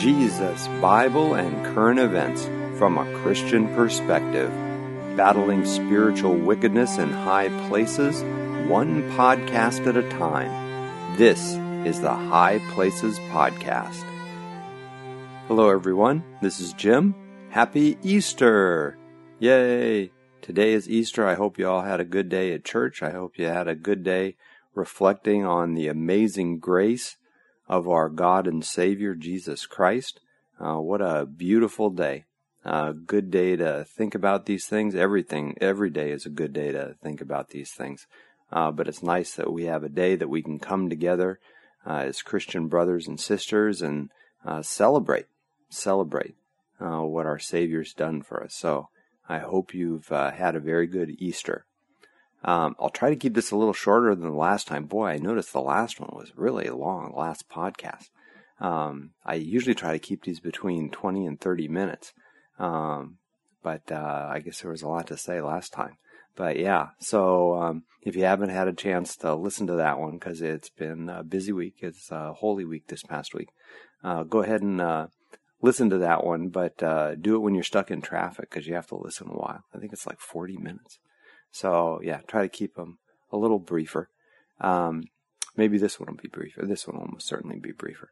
Jesus, Bible, and current events from a Christian perspective. Battling spiritual wickedness in high places, one podcast at a time. This is the High Places Podcast. Hello everyone, this is Jim. Happy Easter! Yay! Today is Easter. I hope you all had a good day at church. I hope you had a good day reflecting on the amazing grace of our God and Savior, Jesus Christ. What a beautiful day. Good day to think about these things. Every day is a good day to think about these things. But it's nice that we have a day that we can come together as Christian brothers and sisters and celebrate what our Savior's done for us. So I hope you've had a very good Easter. I'll try to keep this a little shorter than the last time. Boy, I noticed the last one was really long, last podcast. I usually try to keep these between 20 and 30 minutes. But I guess there was a lot to say last time. But yeah, so if you haven't had a chance to listen to that one, because it's been a busy week, it's Holy Week this past week, go ahead and listen to that one, but do it when you're stuck in traffic, because you have to listen a while. I think it's like 40 minutes. So yeah, try to keep them a little briefer. Maybe this one will be briefer. This one will almost certainly be briefer.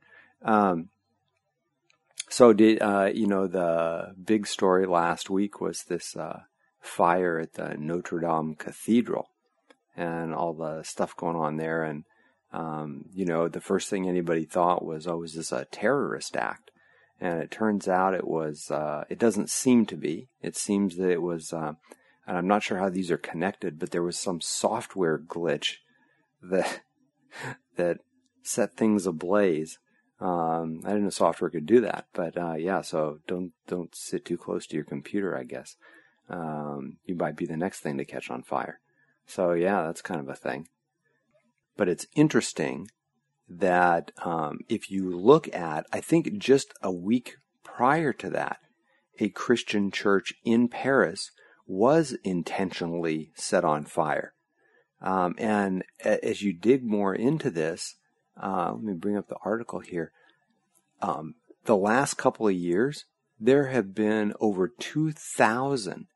So the big story last week was this fire at the Notre Dame Cathedral and all the stuff going on there. And, the first thing anybody thought was, oh, is this a terrorist act? And it turns out it was, it doesn't seem to be. It seems that it was, and I'm not sure how these are connected, but there was some software glitch that set things ablaze. I didn't know software could do that, but so don't sit too close to your computer, I guess. You might be the next thing to catch on fire. So yeah, that's kind of a thing. But it's interesting that if you look at, I think just a week prior to that, a Christian church in Paris was intentionally set on fire. And as you dig more into this, let me bring up the article here. The last couple of years, there have been over 2,000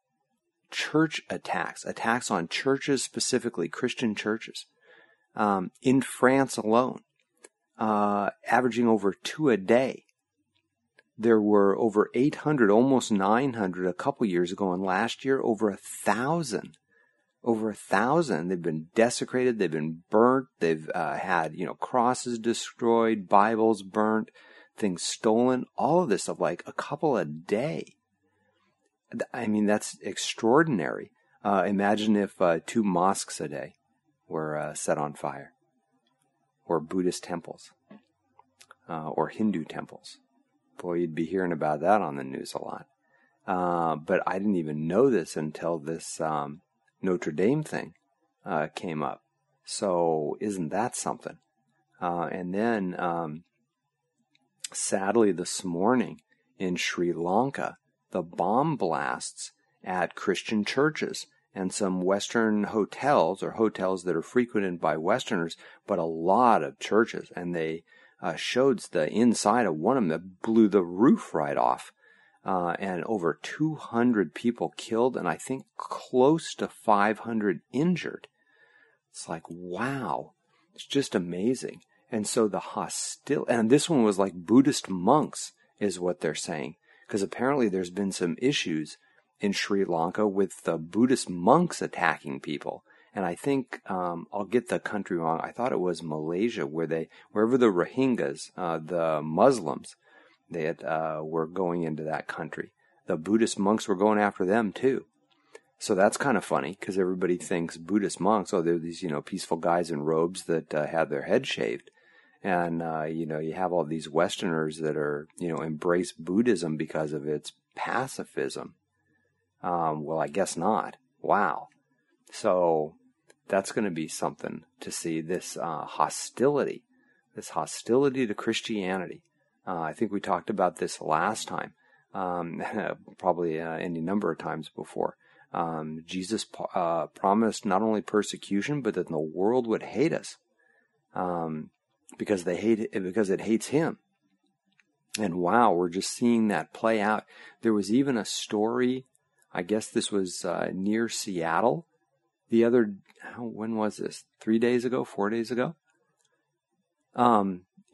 church attacks on churches, specifically Christian churches, in France alone, averaging over 2 a day. There were over 800, almost 900 a couple years ago, and last year over 1,000. They've been desecrated, they've been burnt, they've had crosses destroyed, Bibles burnt, things stolen, all of this of like a couple a day. I mean, that's extraordinary. Imagine if 2 mosques a day were set on fire, or Buddhist temples, or Hindu temples. Boy, you'd be hearing about that on the news a lot. But I didn't even know this until this Notre Dame thing came up. So isn't that something? And then, sadly, this morning in Sri Lanka, the bomb blasts at Christian churches and some Western hotels, or hotels that are frequented by Westerners, but a lot of churches. And they showed the inside of one of them that blew the roof right off. And over 200 people killed, and I think close to 500 injured. It's like, wow, it's just amazing. And so the hostility, and this one was like Buddhist monks is what they're saying, because apparently there's been some issues in Sri Lanka with the Buddhist monks attacking people. And I think, I'll get the country wrong, I thought it was Malaysia, wherever the Rohingyas, the Muslims, they had, were going into that country. The Buddhist monks were going after them too. So that's kind of funny, because everybody thinks Buddhist monks, oh, they're these, peaceful guys in robes that have their head shaved. And, you have all these Westerners that are, embrace Buddhism because of its pacifism. Well, I guess not. Wow. So that's going to be something to see, this hostility to Christianity. I think we talked about this last time, probably any number of times before. Jesus promised not only persecution, but that the world would hate us because it hates him. And wow, we're just seeing that play out. There was even a story, I guess this was near Seattle the other, when was this? 4 days ago?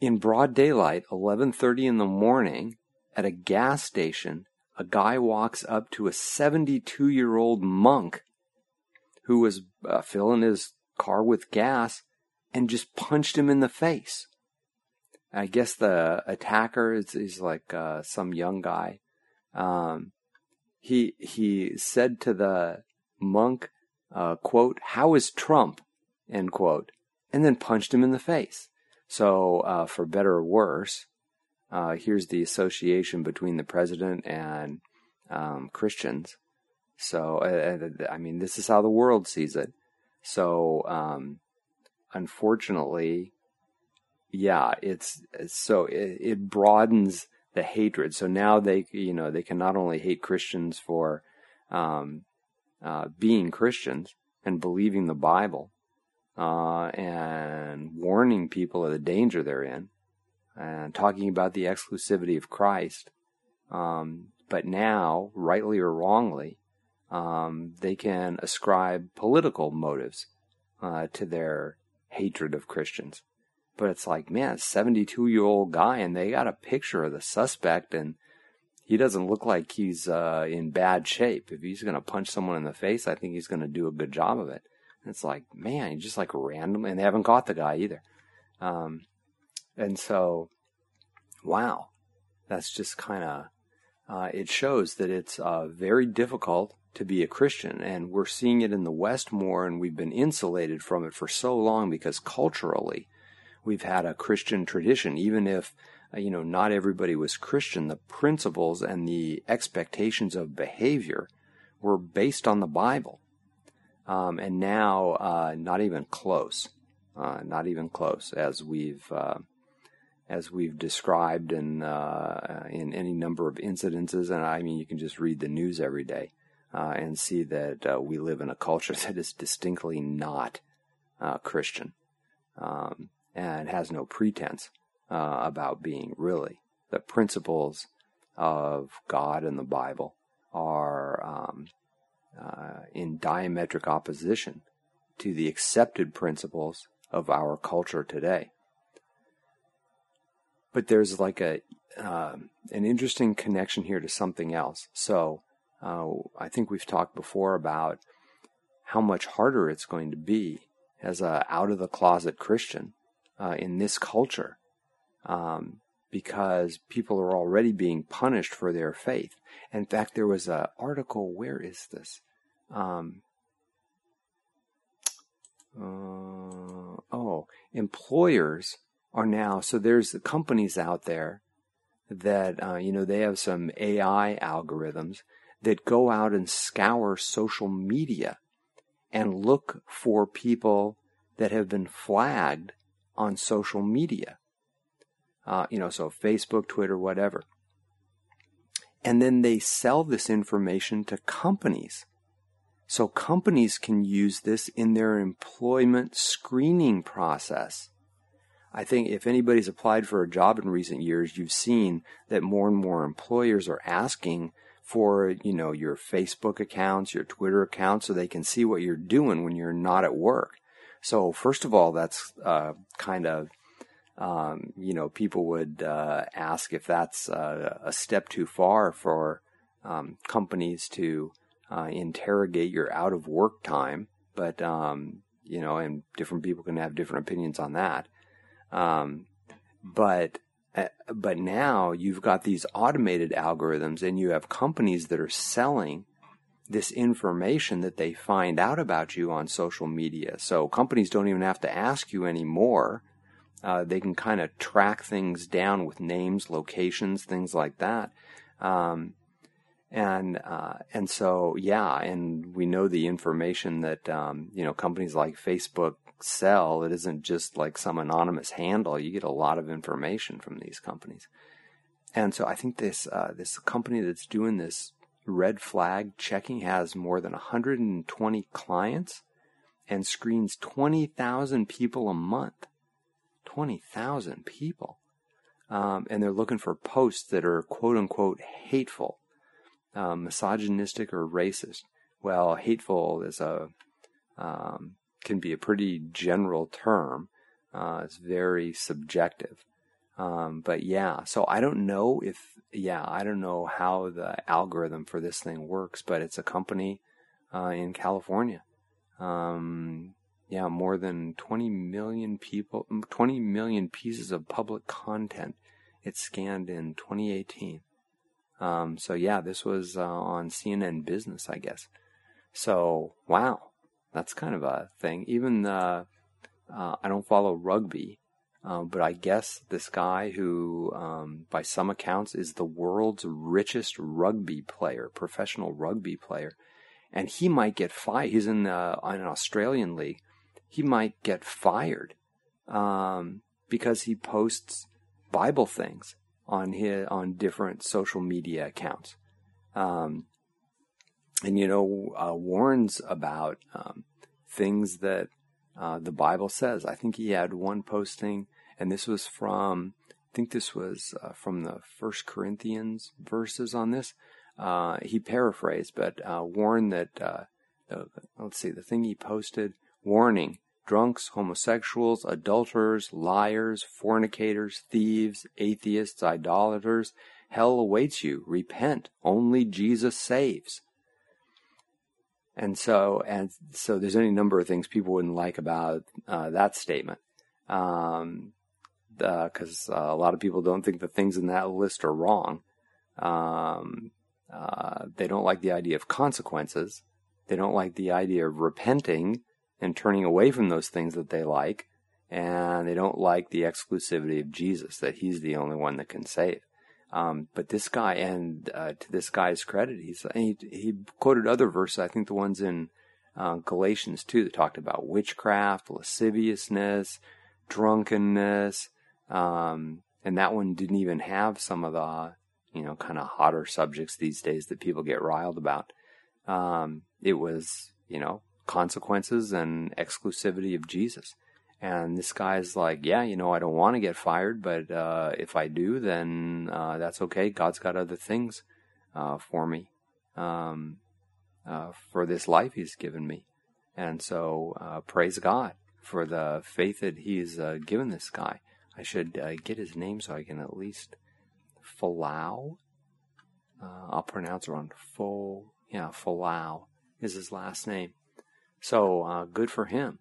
In broad daylight, 11:30 in the morning, at a gas station, a guy walks up to a 72-year-old monk who was filling his car with gas and just punched him in the face. I guess the attacker is like some young guy. He said to the monk, quote, "How is Trump?" end quote, and then punched him in the face. So for better or worse, here's the association between the president and Christians. So, I mean, this is how the world sees it. So, unfortunately, yeah, it broadens the hatred. So now they can not only hate Christians for being Christians and believing the Bible and warning people of the danger they're in and talking about the exclusivity of Christ. But now, rightly or wrongly, they can ascribe political motives to their hatred of Christians. But it's like, man, 72-year-old guy, and they got a picture of the suspect, and he doesn't look like he's in bad shape. If he's going to punch someone in the face, I think he's going to do a good job of it. And it's like, man, just like random, and they haven't caught the guy either. And so, wow, that's just kind of, it shows that it's very difficult to be a Christian, and we're seeing it in the West more, and we've been insulated from it for so long because culturally, we've had a Christian tradition. Even if, not everybody was Christian, the principles and the expectations of behavior were based on the Bible. And now, not even close, as we've described in any number of incidences. And I mean, you can just read the news every day and see that we live in a culture that is distinctly not Christian. And has no pretense about being really. The principles of God and the Bible are in diametric opposition to the accepted principles of our culture today. But there's like an interesting connection here to something else. So I think we've talked before about how much harder it's going to be as a out-of-the-closet Christian in this culture, because people are already being punished for their faith. In fact, there was an article, where is this? Employers are now, so there's the companies out there that, they have some AI algorithms that go out and scour social media and look for people that have been flagged on social media, so Facebook, Twitter, whatever. And then they sell this information to companies. So companies can use this in their employment screening process. I think if anybody's applied for a job in recent years, you've seen that more and more employers are asking for, your Facebook accounts, your Twitter accounts, so they can see what you're doing when you're not at work. So first of all, that's kind of, people would ask if that's a step too far for companies to interrogate your out-of-work time. But, and different people can have different opinions on that. But now you've got these automated algorithms, and you have companies that are selling this information that they find out about you on social media. So companies don't even have to ask you anymore. They can kind of track things down with names, locations, things like that. And so, yeah, and we know the information that, companies like Facebook sell. It isn't just like some anonymous handle. You get a lot of information from these companies. And so I think this company that's doing this red flag checking has more than 120 clients and screens 20,000 people a month. and they're looking for posts that are quote-unquote hateful, misogynistic or racist. Well, hateful is can be a pretty general term. It's very subjective. But yeah, so I don't know I don't know how the algorithm for this thing works, but it's a company in California. More than 20 million pieces of public content it scanned in 2018. This was on CNN Business, I guess. So, wow, that's kind of a thing. Even I don't follow rugby, but I guess this guy who, by some accounts, is the world's richest professional rugby player, and he might get fired. He's in an Australian league. He might get fired because he posts Bible things on different social media accounts. Warns about things that the Bible says. I think he had one posting, and this was from the 1 Corinthians verses on this. He paraphrased, but warned that, the thing he posted, warning, drunks, homosexuals, adulterers, liars, fornicators, thieves, atheists, idolaters, hell awaits you, repent, only Jesus saves. And so there's any number of things people wouldn't like about that statement, because a lot of people don't think the things in that list are wrong. They don't like the idea of consequences. They don't like the idea of repenting and turning away from those things that they like, and they don't like the exclusivity of Jesus, that he's the only one that can save. But this guy, and to this guy's credit, he quoted other verses. I think the ones in Galatians 2 that talked about witchcraft, lasciviousness, drunkenness, and that one didn't even have some of the kind of hotter subjects these days that people get riled about. It was consequences and exclusivity of Jesus. And this guy's like, I don't want to get fired, but if I do, then that's okay. God's got other things for me, for this life he's given me. And so praise God for the faith that he's given this guy. I should get his name so I can at least... Falau? I'll pronounce it wrong. Falau is his last name. So good for him.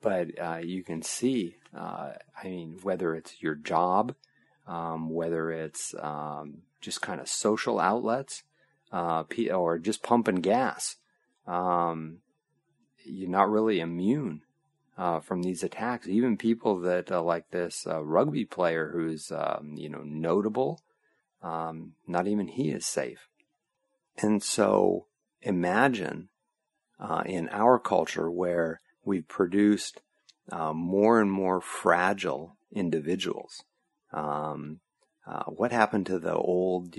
But you can see, whether it's your job, whether it's just kind of social outlets, or just pumping gas, you're not really immune from these attacks. Even people that like this rugby player who's notable, not even he is safe. And so imagine in our culture where we've produced more and more fragile individuals. What happened to the old,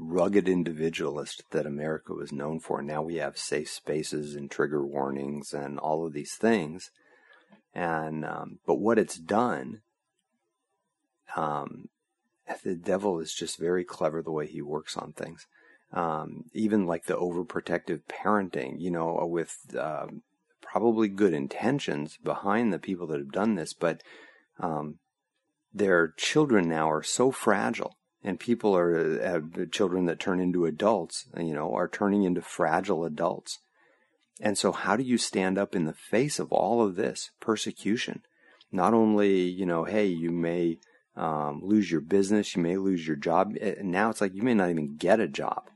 rugged individualist that America was known for? Now we have safe spaces and trigger warnings and all of these things. And but what it's done, the devil is just very clever the way he works on things. Even like the overprotective parenting, with probably good intentions behind the people that have done this, but their children now are so fragile. And people have children that turn into adults, are turning into fragile adults. And so how do you stand up in the face of all of this persecution? Not only, hey, you may lose your business, you may lose your job. Now it's like you may not even get a job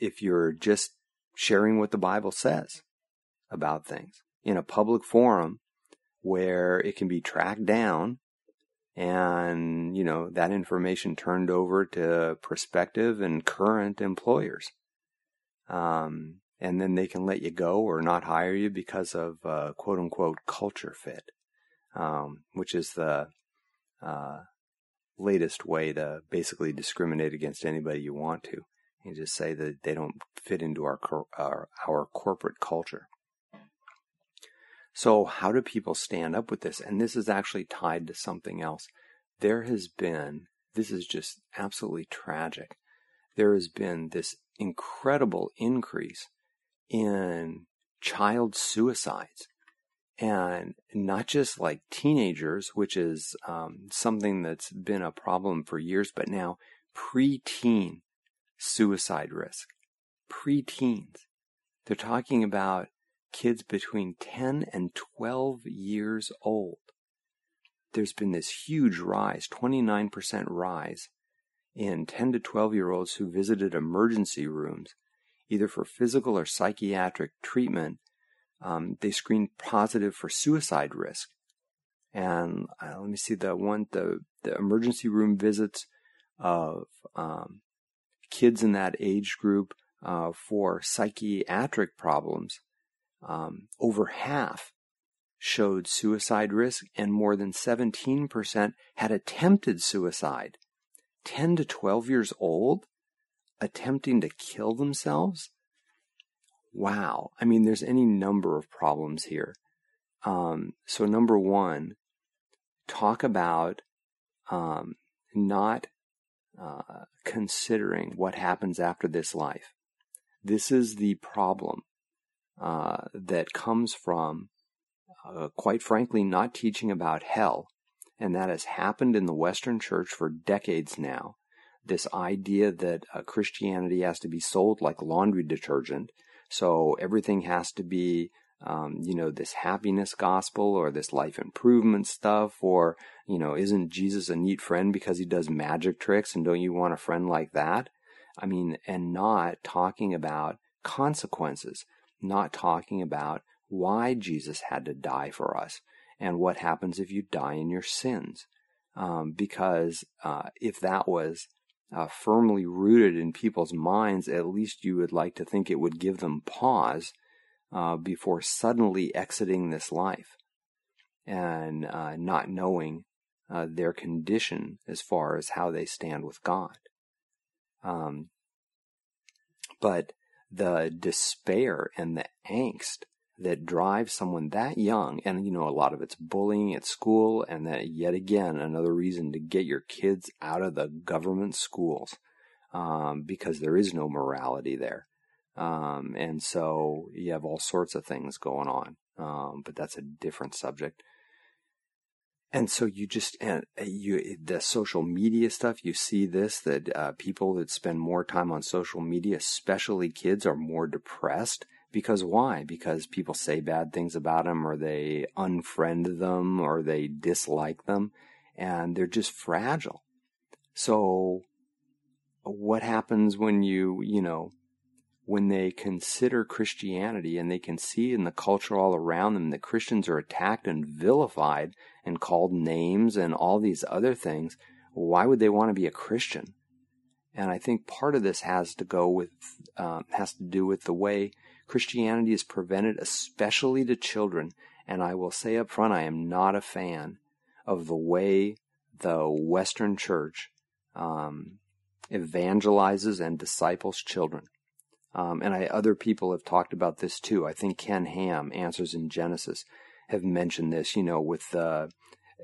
if you're just sharing what the Bible says about things in a public forum where it can be tracked down. And, that information turned over to prospective and current employers. And then they can let you go or not hire you because of, quote unquote, culture fit, which is the latest way to basically discriminate against anybody you want to and just say that they don't fit into our corporate culture. So how do people stand up with this? And this is actually tied to something else. There has been, this is just absolutely tragic, there has been this incredible increase in child suicides. And not just like teenagers, which is something that's been a problem for years, but now preteen suicide risk. Preteens. They're talking about kids between 10 and 12 years old. There's been this huge rise, 29% rise in 10 to 12-year-olds who visited emergency rooms, either for physical or psychiatric treatment. They screened positive for suicide risk. And let me see, the emergency room visits of kids in that age group for psychiatric problems, over half showed suicide risk, and more than 17% had attempted suicide. 10 to 12 years old attempting to kill themselves? Wow. I mean, there's any number of problems here. So number one, talk about not considering what happens after this life. This is the problem that comes from, quite frankly, not teaching about hell. And that has happened in the Western church for decades now. This idea that Christianity has to be sold like laundry detergent. So everything has to be, this happiness gospel or this life improvement stuff, or, isn't Jesus a neat friend because he does magic tricks, and don't you want a friend like that? I mean, and not talking about consequences, not talking about why Jesus had to die for us and what happens if you die in your sins. Because if that was firmly rooted in people's minds, at least you would like to think it would give them pause before suddenly exiting this life and not knowing their condition as far as how they stand with God. But the despair and the angst that drives someone that young, and a lot of it's bullying at school, and that yet again another reason to get your kids out of the government schools, because there is no morality there, and so you have all sorts of things going on. But that's a different subject. And so the social media stuff, you see this, that people that spend more time on social media, especially kids, are more depressed. Because why? Because people say bad things about them, or they unfriend them, or they dislike them, and they're just fragile. So what happens when when they consider Christianity and they can see in the culture all around them that Christians are attacked and vilified and called names and all these other things? Why would they want to be a Christian? And I think part of this has to do with the way Christianity is presented, especially to children. And I will say up front, I am not a fan of the way the Western church evangelizes and disciples children. Other people have talked about this too. I think Ken Ham, Answers in Genesis, have mentioned this, with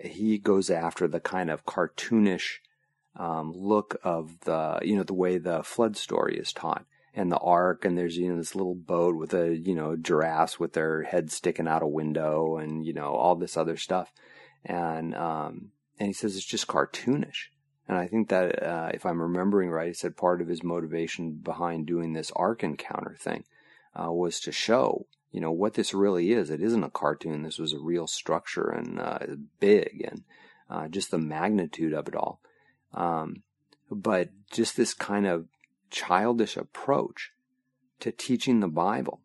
he goes after the kind of cartoonish look of the way the flood story is taught. And the ark, and there's, this little boat with giraffes with their head sticking out a window, and, all this other stuff. And he says it's just cartoonish. And I think that, if I'm remembering right, he said part of his motivation behind doing this Ark Encounter thing was to show, what this really is. It isn't a cartoon. This was a real structure, and big, and just the magnitude of it all. But just this kind of childish approach to teaching the Bible,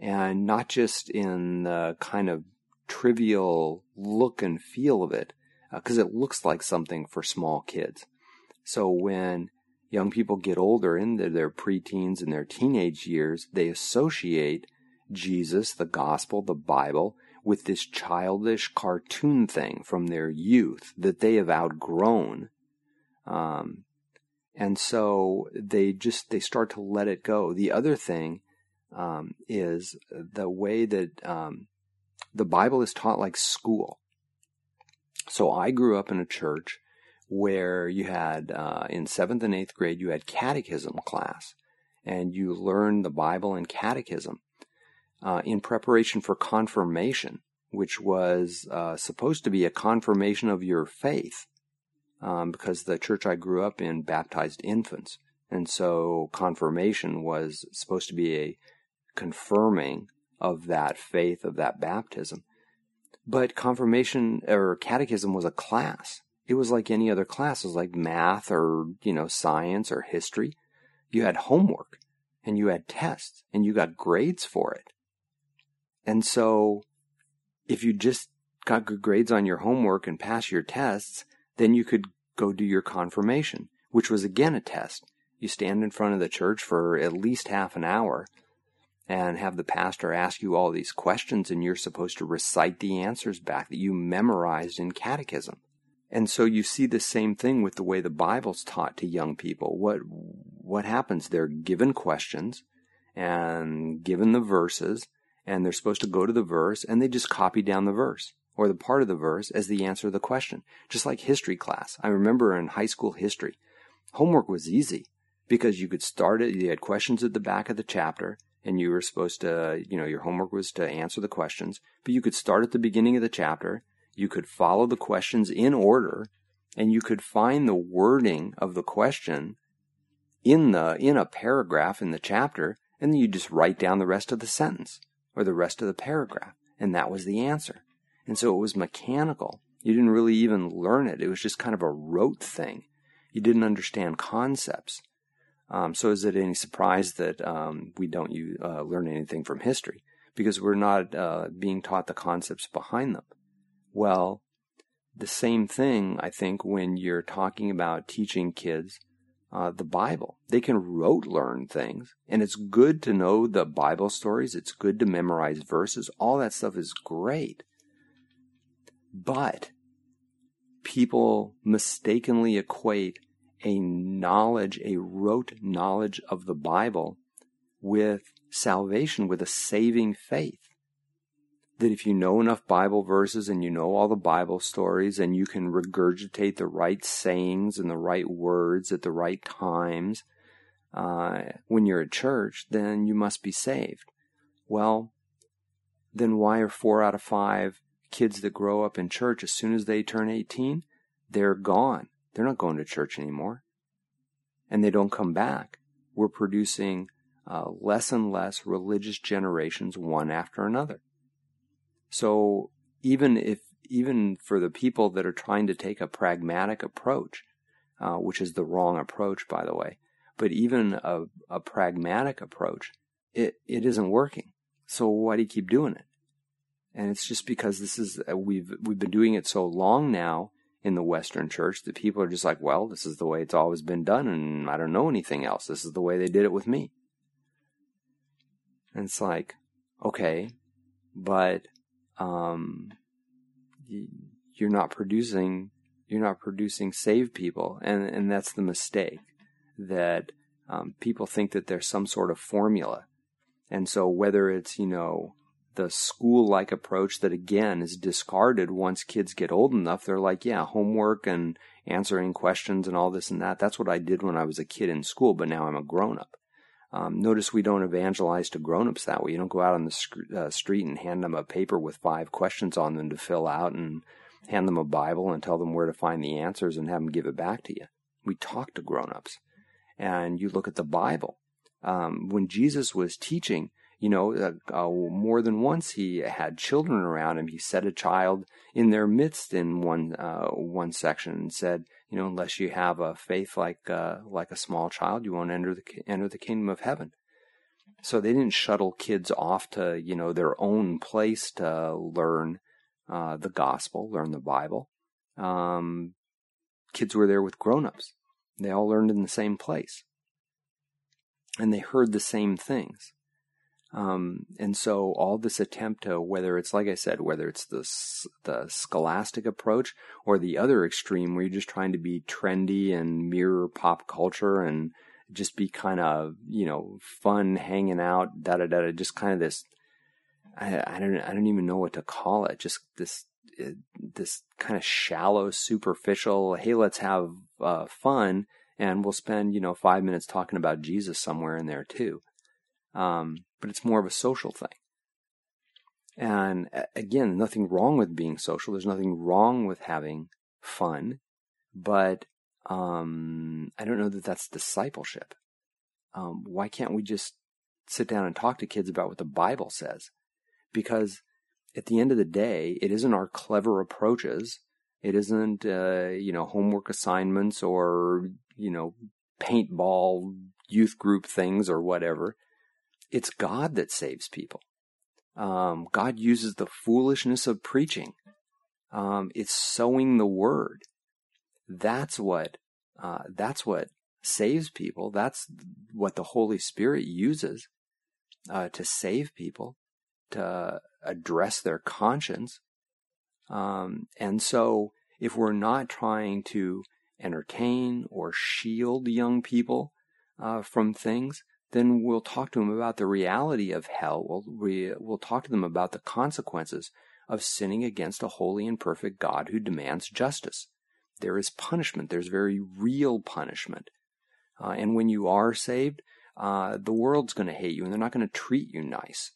and not just in the kind of trivial look and feel of it, because it looks like something for small kids. So when young people get older into their preteens and their teenage years, they associate Jesus, the gospel, the Bible, with this childish cartoon thing from their youth that they have outgrown. And so they start to let it go. The other thing is the way that The Bible is taught like school. So I grew up in a church where you had, in 7th and 8th grade, you had catechism class, and you learned the Bible and catechism in preparation for confirmation, which was supposed to be a confirmation of your faith, because the church I grew up in baptized infants. And so confirmation was supposed to be a confirming of that faith, of that baptism. But confirmation or catechism was a class. It was like any other class. It was like math or, science or history. You had homework and you had tests and you got grades for it. And so if you just got good grades on your homework and passed your tests, then you could go do your confirmation, which was again a test. You stand in front of the church for at least half an hour and have the pastor ask you all these questions, and you're supposed to recite the answers back that you memorized in catechism. And so you see the same thing with the way the Bible's taught to young people. What happens? They're given questions and given the verses, and they're supposed to go to the verse, and they just copy down the verse or the part of the verse as the answer to the question. Just like history class. I remember in high school history, homework was easy because you could start it. You had questions at the back of the chapter, and you were supposed to, your homework was to answer the questions, but you could start at the beginning of the chapter. You could follow the questions in order, and you could find the wording of the question in a paragraph in the chapter, and then you just write down the rest of the sentence or the rest of the paragraph, and that was the answer. And so it was mechanical. You didn't really even learn it. It was just kind of a rote thing. You didn't understand concepts. So is it any surprise that we don't learn anything from history? Because we're not being taught the concepts behind them. Well, the same thing, I think, when you're talking about teaching kids the Bible. They can rote learn things, and it's good to know the Bible stories. It's good to memorize verses. All that stuff is great. But people mistakenly equate a rote knowledge of the Bible with salvation, with a saving faith. That if you know enough Bible verses and you know all the Bible stories and you can regurgitate the right sayings and the right words at the right times when you're at church, then you must be saved. Well, then why are 4 out of 5 kids that grow up in church, as soon as they turn 18, they're gone? They're not going to church anymore. And they don't come back. We're producing less and less religious generations one after another. So even for the people that are trying to take a pragmatic approach, which is the wrong approach, by the way, but even a pragmatic approach, it isn't working. So why do you keep doing it? And it's just because this is we've been doing it so long now in the Western church that people are just like, well, this is the way it's always been done, and I don't know anything else. This is the way they did it with me. And it's like, okay, but you're not producing saved people, and that's the mistake, that people think that there's some sort of formula. And so whether it's, the school-like approach that, again, is discarded once kids get old enough. They're like, yeah, homework and answering questions and all this and that. That's what I did when I was a kid in school, but now I'm a grown-up. Notice we don't evangelize to grown-ups that way. You don't go out on the street and hand them a paper with 5 questions on them to fill out and hand them a Bible and tell them where to find the answers and have them give it back to you. We talk to grown-ups. And you look at the Bible. When Jesus was teaching, more than once he had children around him. He set a child in their midst in one section and said, unless you have a faith like a small child, you won't enter the kingdom of heaven. So they didn't shuttle kids off to, their own place to learn the gospel, learn the Bible. Kids were there with grown-ups. They all learned in the same place. And they heard the same things. And so all this attempt to, whether it's, like I said, whether it's the scholastic approach or the other extreme where you're just trying to be trendy and mirror pop culture and just be kind of, fun, hanging out, just kind of this I don't even know what to call it. Just this kind of shallow, superficial, hey, let's have fun. And we'll spend, 5 minutes talking about Jesus somewhere in there too. But it's more of a social thing. And again, nothing wrong with being social. There's nothing wrong with having fun, but I don't know that that's discipleship. Why can't we just sit down and talk to kids about what the Bible says? Because at the end of the day, it isn't our clever approaches. It isn't, homework assignments or, paintball youth group things or whatever. It's God that saves people. God uses the foolishness of preaching. It's sowing the word. That's what saves people. That's what the Holy Spirit uses to save people, to address their conscience. And so if we're not trying to entertain or shield young people from things, then we'll talk to them about the reality of hell. We'll talk to them about the consequences of sinning against a holy and perfect God who demands justice. There is punishment. There's very real punishment. And when you are saved, the world's going to hate you and they're not going to treat you nice.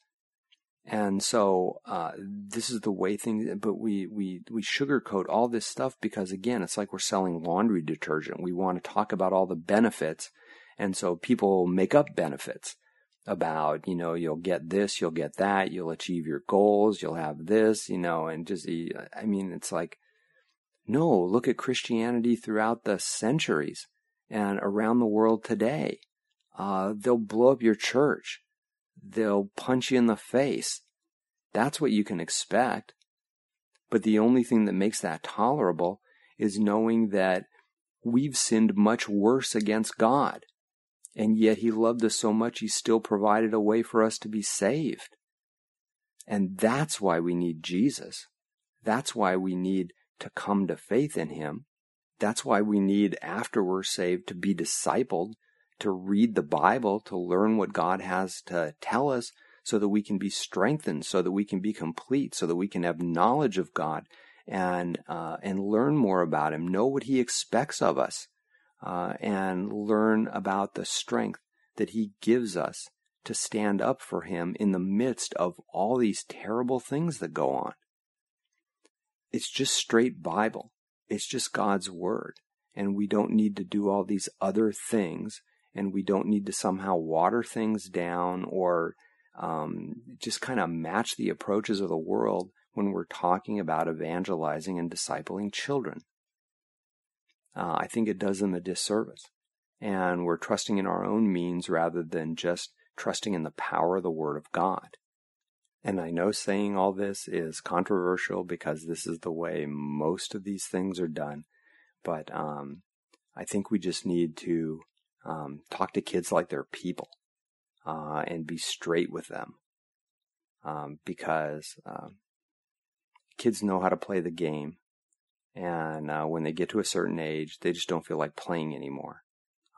And so this is the way things, but we sugarcoat all this stuff because, again, it's like we're selling laundry detergent. We want to talk about all the benefits. And so people make up benefits about, you'll get this, you'll get that, you'll achieve your goals, you'll have this, and just, it's like, no, look at Christianity throughout the centuries and around the world today. They'll blow up your church. They'll punch you in the face. That's what you can expect. But the only thing that makes that tolerable is knowing that we've sinned much worse against God. And yet he loved us so much, he still provided a way for us to be saved. And that's why we need Jesus. That's why we need to come to faith in him. That's why we need, after we're saved, to be discipled, to read the Bible, to learn what God has to tell us so that we can be strengthened, so that we can be complete, so that we can have knowledge of God and learn more about him, know what he expects of us, and learn about the strength that he gives us to stand up for him in the midst of all these terrible things that go on. It's just straight Bible. It's just God's word. And we don't need to do all these other things. And we don't need to somehow water things down or just kind of match the approaches of the world when we're talking about evangelizing and discipling children. I think it does them a disservice. And we're trusting in our own means rather than just trusting in the power of the Word of God. And I know saying all this is controversial because this is the way most of these things are done. But I think we just need to talk to kids like they're people and be straight with them because kids know how to play the game. And when they get to a certain age, they just don't feel like playing anymore.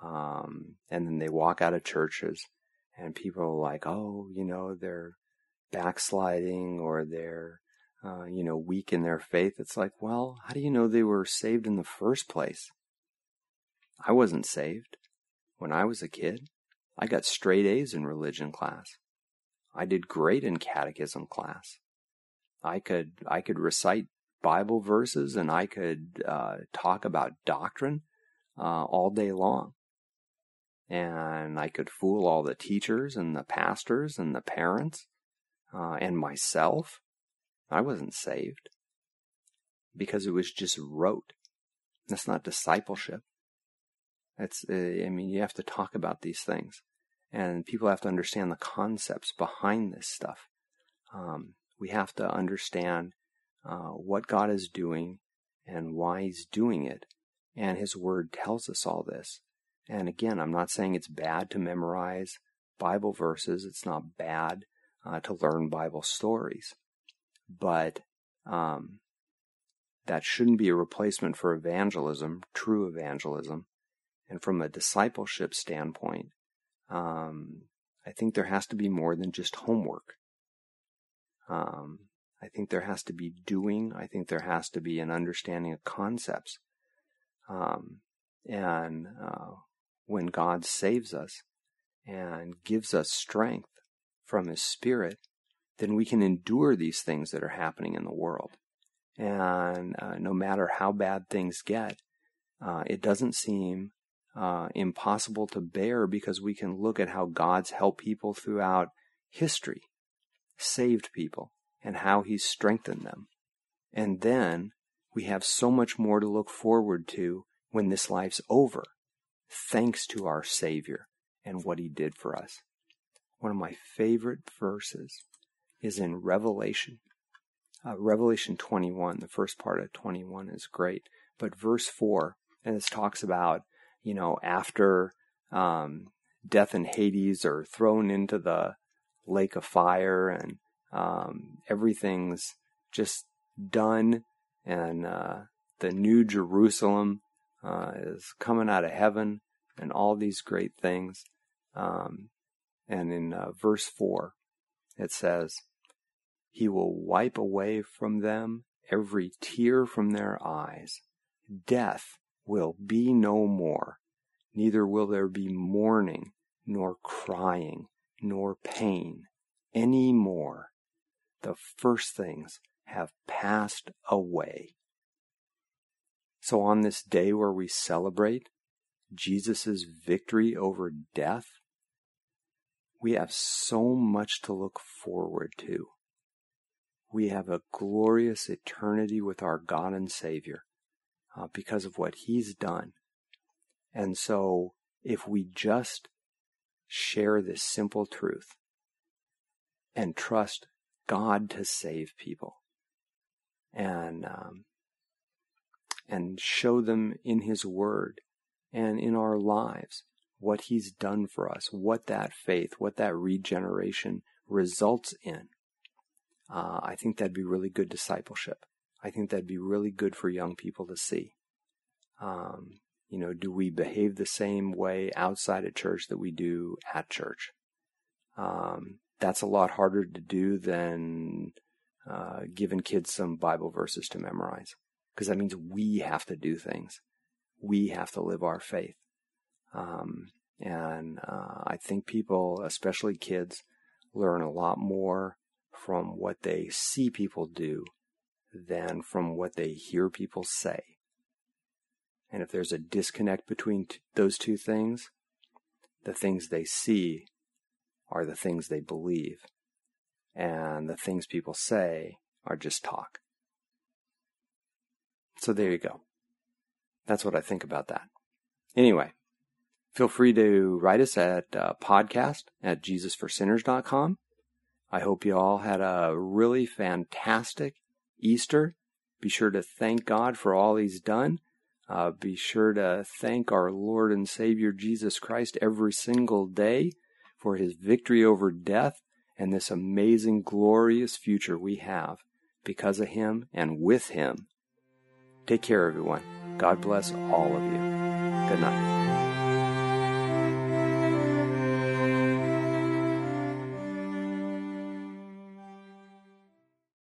And then they walk out of churches and people are like, oh, they're backsliding or they're, weak in their faith. It's like, well, how do you know they were saved in the first place? I wasn't saved when I was a kid. I got straight A's in religion class. I did great in catechism class. I could recite Bible verses and I could talk about doctrine all day long. And I could fool all the teachers and the pastors and the parents and myself. I wasn't saved because it was just rote. That's not discipleship. That's you have to talk about these things and people have to understand the concepts behind this stuff. We have to understand what God is doing and why he's doing it. And his word tells us all this. And again, I'm not saying it's bad to memorize Bible verses. It's not bad to learn Bible stories. But that shouldn't be a replacement for evangelism, true evangelism. And from a discipleship standpoint, I think there has to be more than just homework. I think there has to be doing. I think there has to be an understanding of concepts. When God saves us and gives us strength from His Spirit, then we can endure these things that are happening in the world. And no matter how bad things get, it doesn't seem impossible to bear, because we can look at how God's helped people throughout history, saved people, and how He's strengthened them. And then we have so much more to look forward to when this life's over, thanks to our Savior and what He did for us. One of my favorite verses is in Revelation. Revelation 21, the first part of 21 is great. But verse 4, and this talks about, you know, after death and Hades are thrown into the lake of fire, and everything's just done, and the new Jerusalem is coming out of heaven, and all these great things. And in verse 4, it says, He will wipe away from them every tear from their eyes. Death will be no more. Neither will there be mourning, nor crying, nor pain any more. The first things have passed away. So on this day where we celebrate Jesus' victory over death, we have so much to look forward to. We have a glorious eternity with our God and Savior because of what He's done. And so if we just share this simple truth and trust God to save people, and show them in His Word and in our lives what He's done for us, what that faith, what that regeneration results in, I think that'd be really good discipleship. I think that'd be really good for young people to see. You know, do we behave the same way outside of church that we do at church? That's a lot harder to do than giving kids some Bible verses to memorize, because that means we have to do things. We have to live our faith. I think people, especially kids, learn a lot more from what they see people do than from what they hear people say. And if there's a disconnect between those two things, the things they see are the things they believe, and the things people say are just talk. So there you go. That's what I think about that. Anyway, feel free to write us at podcast@JesusForSinners.com. I hope you all had a really fantastic Easter. Be sure to thank God for all He's done. Be sure to thank our Lord and Savior Jesus Christ every single day for His victory over death and this amazing, glorious future we have because of Him and with Him. Take care, everyone. God bless all of you. Good night.